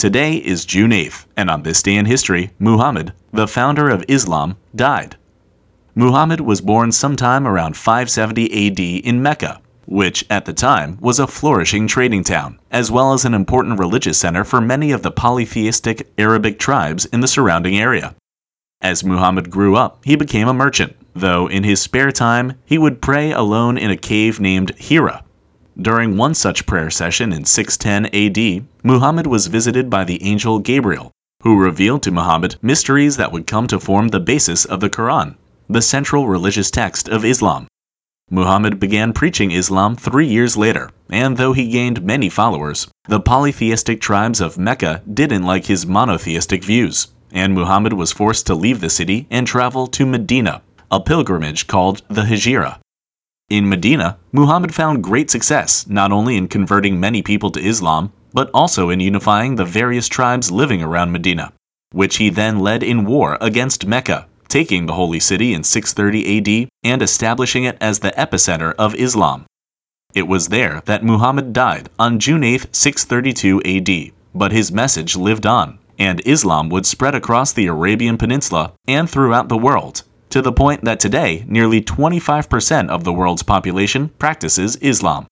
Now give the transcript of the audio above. Today is June 8th, and on this day in history, Muhammad, the founder of Islam, died. Muhammad was born sometime around 570 AD in Mecca, which at the time was a flourishing trading town, as well as an important religious center for many of the polytheistic Arabic tribes in the surrounding area. As Muhammad grew up, he became a merchant, though in his spare time, he would pray alone in a cave named Hijra. During one such prayer session in 610 AD, Muhammad was visited by the angel Gabriel, who revealed to Muhammad mysteries that would come to form the basis of the Quran, the central religious text of Islam. Muhammad began preaching Islam 3 years later, and though he gained many followers, the polytheistic tribes of Mecca didn't like his monotheistic views, and Muhammad was forced to leave the city and travel to Medina, a pilgrimage called the Hijra. In Medina, Muhammad found great success not only in converting many people to Islam, but also in unifying the various tribes living around Medina, which he then led in war against Mecca, taking the holy city in 630 AD and establishing it as the epicenter of Islam. It was there that Muhammad died on June 8, 632 AD, but his message lived on, and Islam would spread across the Arabian Peninsula and throughout the world, to the point that today, nearly 25% of the world's population practices Islam.